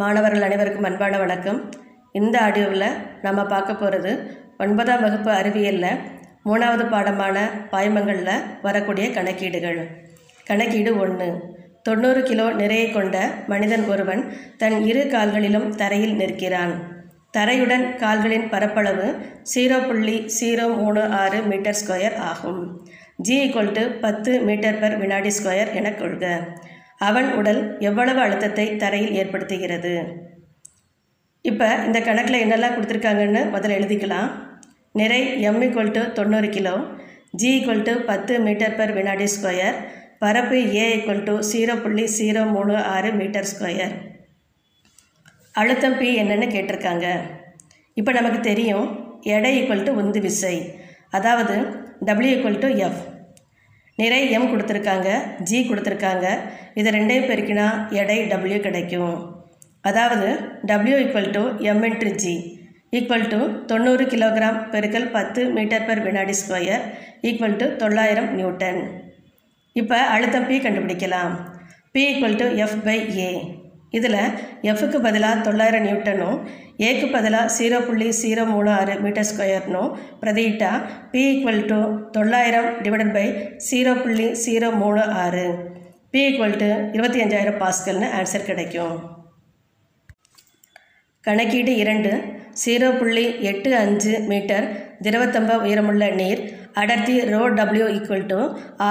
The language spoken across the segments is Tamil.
மாணவர்கள் அனைவருக்கும் அன்பான வணக்கம். இந்த ஆடியோவில் நம்ம பார்க்க போகிறது 9ஆம் வகுப்பு அறிவியலில் 3வது பாடமான பாய்மங்களில் வரக்கூடிய கணக்கீடுகள். கணக்கீடு 1. 90 கிலோ நிறையை கொண்ட மனிதன் ஒருவன் தன் 2 கால்களிலும் தரையில் நிற்கிறான். தரையுடன் கால்களின் பரப்பளவு 0.036 மீட்டர் ஸ்கொயர் ஆகும். G = 10 மீட்டர்/வினாடி ஸ்கொயர் என கொள்க. அவன் உடல் எவ்வளவு அழுத்தத்தை தரையில் ஏற்படுத்துகிறது? இப்போ இந்த கணக்கில் என்னெல்லாம் கொடுத்துருக்காங்கன்னு முதல்ல எழுதிக்கலாம். நிறை M = 90 கிலோ, G = 10 மீட்டர்/வினாடி ஸ்கொயர், பரப்பு A = 0.036 மீட்டர் ஸ்கொயர். அழுத்தம் P என்னன்னு கேட்டிருக்காங்க. இப்போ நமக்கு தெரியும் எடை = உந்து விசை, அதாவது W = F. நிறை M கொடுத்துருக்காங்க, G கொடுத்துருக்காங்க. இதை ரெண்டையும் பெருக்கினா எடை W கிடைக்கும். அதாவது W = M×G = 90 கிலோகிராம் × 10 மீட்டர்/வினாடி ஸ்கொயர் = 900 நியூட்டன். இப்போ அழுத்தம் P கண்டுபிடிக்கலாம். P = F/A. இதில் Fக்கு பதிலாக 900 நியூட்டனும் Aக்கு பதிலாக 0.036 மீட்டர் ஸ்கொயர்னும் பிரதியிட்டா P = 900 ÷ 0.036, P = 25,000 பாஸ்கல்னு ஆன்சர் கிடைக்கும். கணக்கீடு 2. 0.85 மீட்டர் திரவத்தம்ப உயரமுள்ள நீர் அடர்த்தி ρW =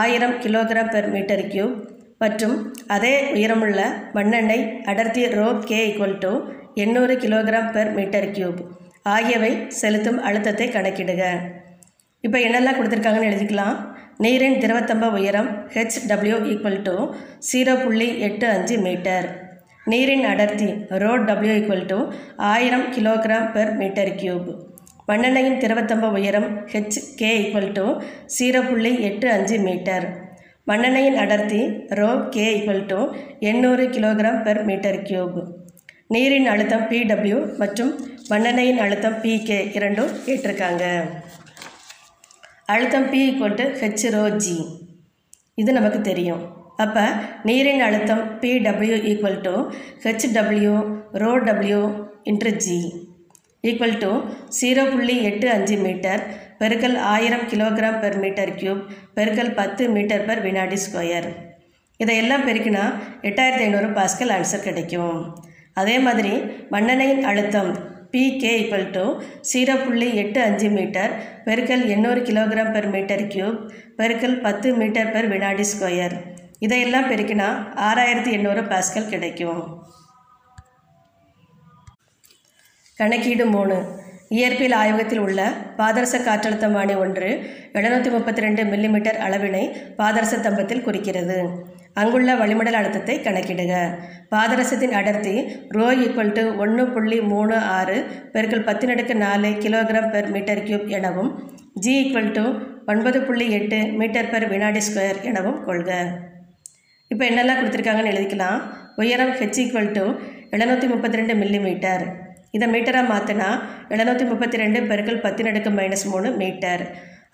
1000 கிலோகிராம்/மீட்டர் கியூப் மற்றும் அதே உயரமுள்ள மண்ணெண்ணெய் அடர்த்தி ρK = 800 கிலோகிராம்/மீட்டர் கியூப் ஆகியவை செலுத்தும் அழுத்தத்தை கணக்கிடுக. இப்போ என்னெல்லாம் கொடுத்துருக்காங்கன்னு எழுதிக்கலாம். நீரின் திரவத்தம்ப உயரம் HW = 0.85 மீட்டர். நீரின் அடர்த்தி ρW = 1000 கிலோகிராம்/மீட்டர் கியூப். மண்ணெண்ணையின் திரவத்தம்ப உயரம் HK = 0.85 மீட்டர். மண்ணெண்ணையின் அடர்த்தி ρK = 800 கிலோகிராம்/மீட்டர் கியூப். நீரின் அழுத்தம் PW மற்றும் மண்ணெண்ணையின் அழுத்தம் PK இரண்டும் கேட்டிருக்காங்க. அழுத்தம் P = hρg. இது நமக்கு தெரியும். அப்போ நீரின் அழுத்தம் P W = hW ρW×G = 1000 கிலோகிராம்/மீட்டர் cube × 10 மீட்டர்/வினாடி ஸ்கொயர். இதையெல்லாம் பெருக்கினா 8500 பாஸ்கல் ஆன்சர் கிடைக்கும். அதே மாதிரி மண்ணெண்ணையின் அழுத்தம் PK = 0.85 மீட்டர் × 800 கிலோகிராம்/மீட்டர் கியூப் × 10 மீட்டர்/வினாடி ஸ்கொயர். இதையெல்லாம் பெருக்கினா 6800 பாஸ்கல் கிடைக்கும். கணக்கீடு 3. இயற்பியல் ஆய்வகத்தில் உள்ள பாதரச காற்றழுத்தமானி ஒன்று 732 மில்லிமீட்டர் அளவினை பாதரச தம்பத்தில் குறிக்கிறது. அங்குள்ள வளிமண்டல அழுத்தத்தை கணக்கிடுக. பாதரசத்தின் அடர்த்தி ρ = 1.36 × 10⁴ கிலோகிராம்/மீட்டர் கியூப் எனவும் G = 9.8 மீட்டர்/வினாடி ஸ்கொயர் எனவும் கொள்க. இப்போ என்னெல்லாம் கொடுத்துருக்காங்கன்னு எழுதிக்கலாம். உயரம் H = 732 மில்லிமீட்டர். இதை மீட்டராக மாற்றினா 732 × 10⁻³ மீட்டர்.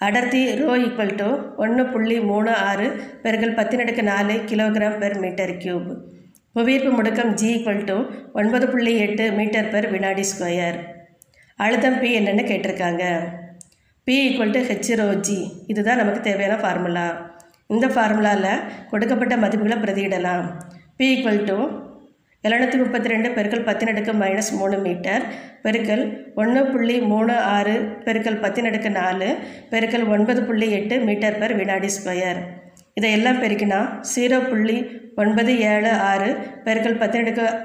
அடர்த்தி ρ = 1.36 × 10⁴ கிலோகிராம்/மீட்டர் கியூப். புவியீர்ப்பு முடுக்கம் G = 9.8 மீட்டர்/வினாடி ஸ்கொயர். அழுத்தம் P என்னென்னு கேட்டிருக்காங்க. P = hρg. இதுதான் நமக்கு தேவையான ஃபார்முலா. இந்த ஃபார்முலாவில் கொடுக்கப்பட்ட மதிப்புகளை பிரதியிடலாம். P = 732 × 10⁻³ - 1.36 × 10⁹ மீட்டர்/வினாடி square. இதையெல்லாம் பெருக்கினா 0.976 ×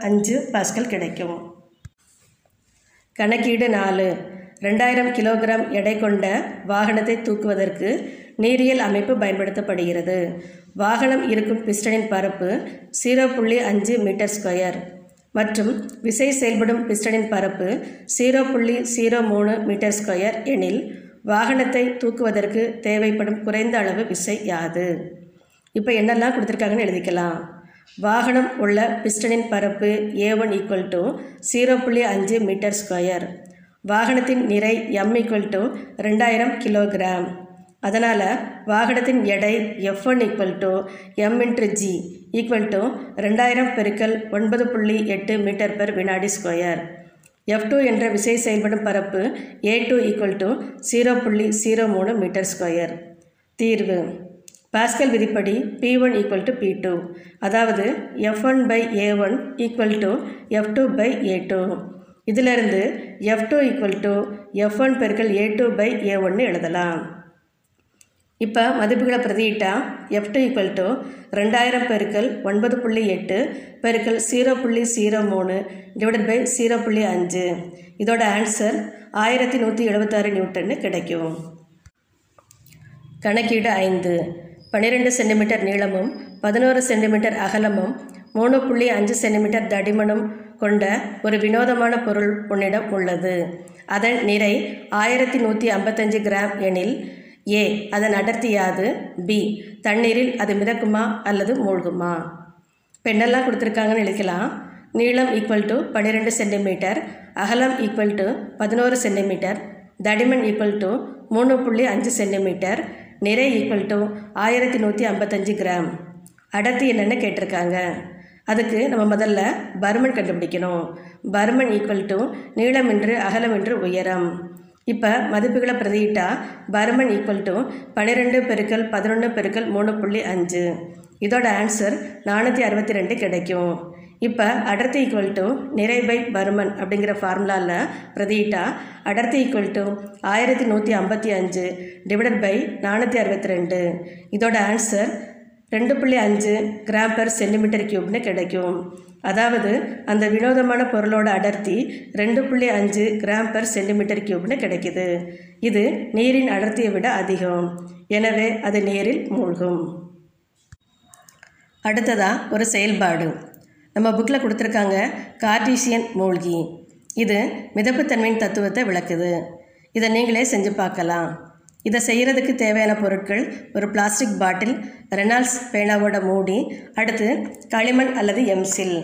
10⁻⁵ பாஸ்கல் கிடைக்கும். கணக்கீடு 4. 2000 கிலோகிராம் எடை கொண்ட வாகனத்தை தூக்குவதற்கு நீரியல் அமைப்பு பயன்படுத்தப்படுகிறது. வாகனம் இருக்கும் பிஸ்டனின் பரப்பு 0.5 மீட்டர் ஸ்கொயர் மற்றும் விசை செயல்படும் பிஸ்டனின் பரப்பு 0.03 மீட்டர் ஸ்கொயர் எனில் வாகனத்தை தூக்குவதற்கு தேவைப்படும் குறைந்த அளவு விசை யாது? இப்போ என்னெல்லாம் கொடுத்துருக்காங்கன்னு எழுதிக்கலாம். வாகனம் உள்ள பிஸ்டனின் பரப்பு A1 = 0.5 மீட்டர் ஸ்கொயர். வாகனத்தின் நிறை M = 2000 கிலோகிராம். அதனால் வாகனத்தின் எடை F1 = M×G ஈக்குவல் டு 2000 × 9.8 மீட்டர்/வினாடி ஸ்கொயர். F2 என்ற விசை செயல்படும் பரப்பு A2 equal to 0.03 metre square. தீர்வு: பாஸ்கல் விதிப்படி P1 ஈக்குவல் டு P2, அதாவது F1/A1 ஈக்குவல் டு F2/A2. இதிலிருந்து F2 ஈக்குவல் டு F1/A2/A1 எழுதலாம். இப்போ மதிப்புகளை பிரதியிட்டால் F2 equal to 2000 × 9.8 × 0.03 divided by 0.5. இதோட ஆன்சர் 1176 நியூட்டன்னு கிடைக்கும். கணக்கீடு 5. 12 சென்டிமீட்டர் நீளமும் 11 சென்டிமீட்டர் அகலமும் 3.5 சென்டிமீட்டர் தடிமனும் கொண்ட ஒரு வினோதமான பொருள் உன்னிடம் உள்ளது. அதன் நிறை 1155 கிராம் எனில், ஏ அதன் அடர்த்தியாது, பி தண்ணீரில் அது மிதக்குமா அல்லது மூழ்குமா? பெண்ணெல்லாம் கொடுத்துருக்காங்கன்னு எழுதிக்கலாம். நீளம் ஈக்குவல் டு 12 சென்டிமீட்டர், அகலம் ஈக்குவல் டு 11 சென்டிமீட்டர், தடிமன் ஈக்குவல் டு 3.5 சென்டிமீட்டர், நிறை ஈக்குவல் டு 1155 கிராம். அடர்த்தி என்னென்னு கேட்டிருக்காங்க. அதுக்கு நம்ம முதல்ல பருமன் கண்டுபிடிக்கணும். பருமன் ஈக்குவல் டு நீளம் என்று அகலம் என்று உயரம். இப்போ மதிப்புகளை பிரதியிட்டா பருமன் ஈக்குவல் டு 12 × 11 × 3.5. இதோட ஆன்சர் 462 கிடைக்கும். இப்போ அடர்த்தி ஈக்குவல் டு நிறை பை பருமன் அப்படிங்கிற ஃபார்முலாவில் பிரதியிட்டா அடர்த்தி ஈக்குவல் டு 1155 டிவைடட் பை 462. இதோட ஆன்சர் 2.5 கிராம்/சென்டிமீட்டர் க்யூப்னு கிடைக்கும். அதாவது அந்த வினோதமான பொருளோட அடர்த்தி 2.5 கிராம்/சென்டிமீட்டர் க்யூப்னு கிடைக்கிது. இது நீரின் அடர்த்தியை விட அதிகம், எனவே அது நீரில் மூழ்கும். அடுத்ததாக ஒரு செயல்பாடு நம்ம புக்கில் கொடுத்துருக்காங்க, கார்டீசியன் மூழ்கி. இது மிதப்புத்தன்மையின் தத்துவத்தை விளக்குது. இதை நீங்களே செஞ்சு பார்க்கலாம். இதை செய்கிறதுக்கு தேவையான பொருட்கள்: ஒரு பிளாஸ்டிக் பாட்டில், ரெனால்ட்ஸ் பேனாவோட மூடி, அடுத்து களிமண் அல்லது எம்சில்.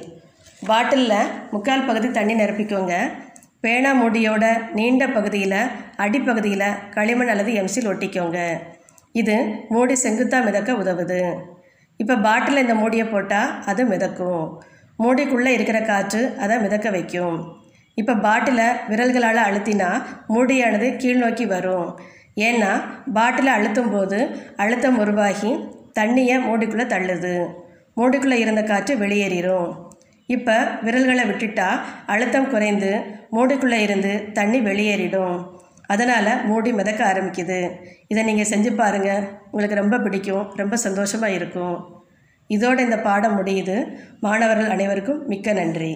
பாட்டிலில் 3/4 பகுதி தண்ணி நிரப்பிக்கோங்க. பேனா மூடியோட நீண்ட பகுதியில் அடிப்பகுதியில் களிமண் அல்லது எம்சில் ஒட்டிக்கோங்க. இது மூடி செங்குத்தாக மிதக்க உதவுது. இப்போ பாட்டிலில் இந்த மூடியை போட்டால் அது மிதக்கும். மூடிக்குள்ளே இருக்கிற காற்று அதை மிதக்க வைக்கும். இப்போ பாட்டிலை விரல்களால் அழுத்தினா மூடியானது கீழ் நோக்கி வரும். ஏன்னா பாட்டிலை அழுத்தும் போது அழுத்தம் உருவாகி தண்ணியை மூடிக்குள்ளே தள்ளுது. மூடிக்குள்ளே இருந்த காற்று வெளியேறிடும். இப்போ விரல்களை விட்டுட்டா அழுத்தம் குறைந்து மூடிக்குள்ளே இருந்து தண்ணி வெளியேறிடும். அதனால் மூடி மிதக்க ஆரம்பிக்குது. இதை நீங்கள் செஞ்சு பாருங்கள். உங்களுக்கு ரொம்ப பிடிக்கும், ரொம்ப சந்தோஷமாக இருக்கும். இதோடு இந்த பாடம் முடியுது. மாணவர்கள் அனைவருக்கும் மிக்க நன்றி.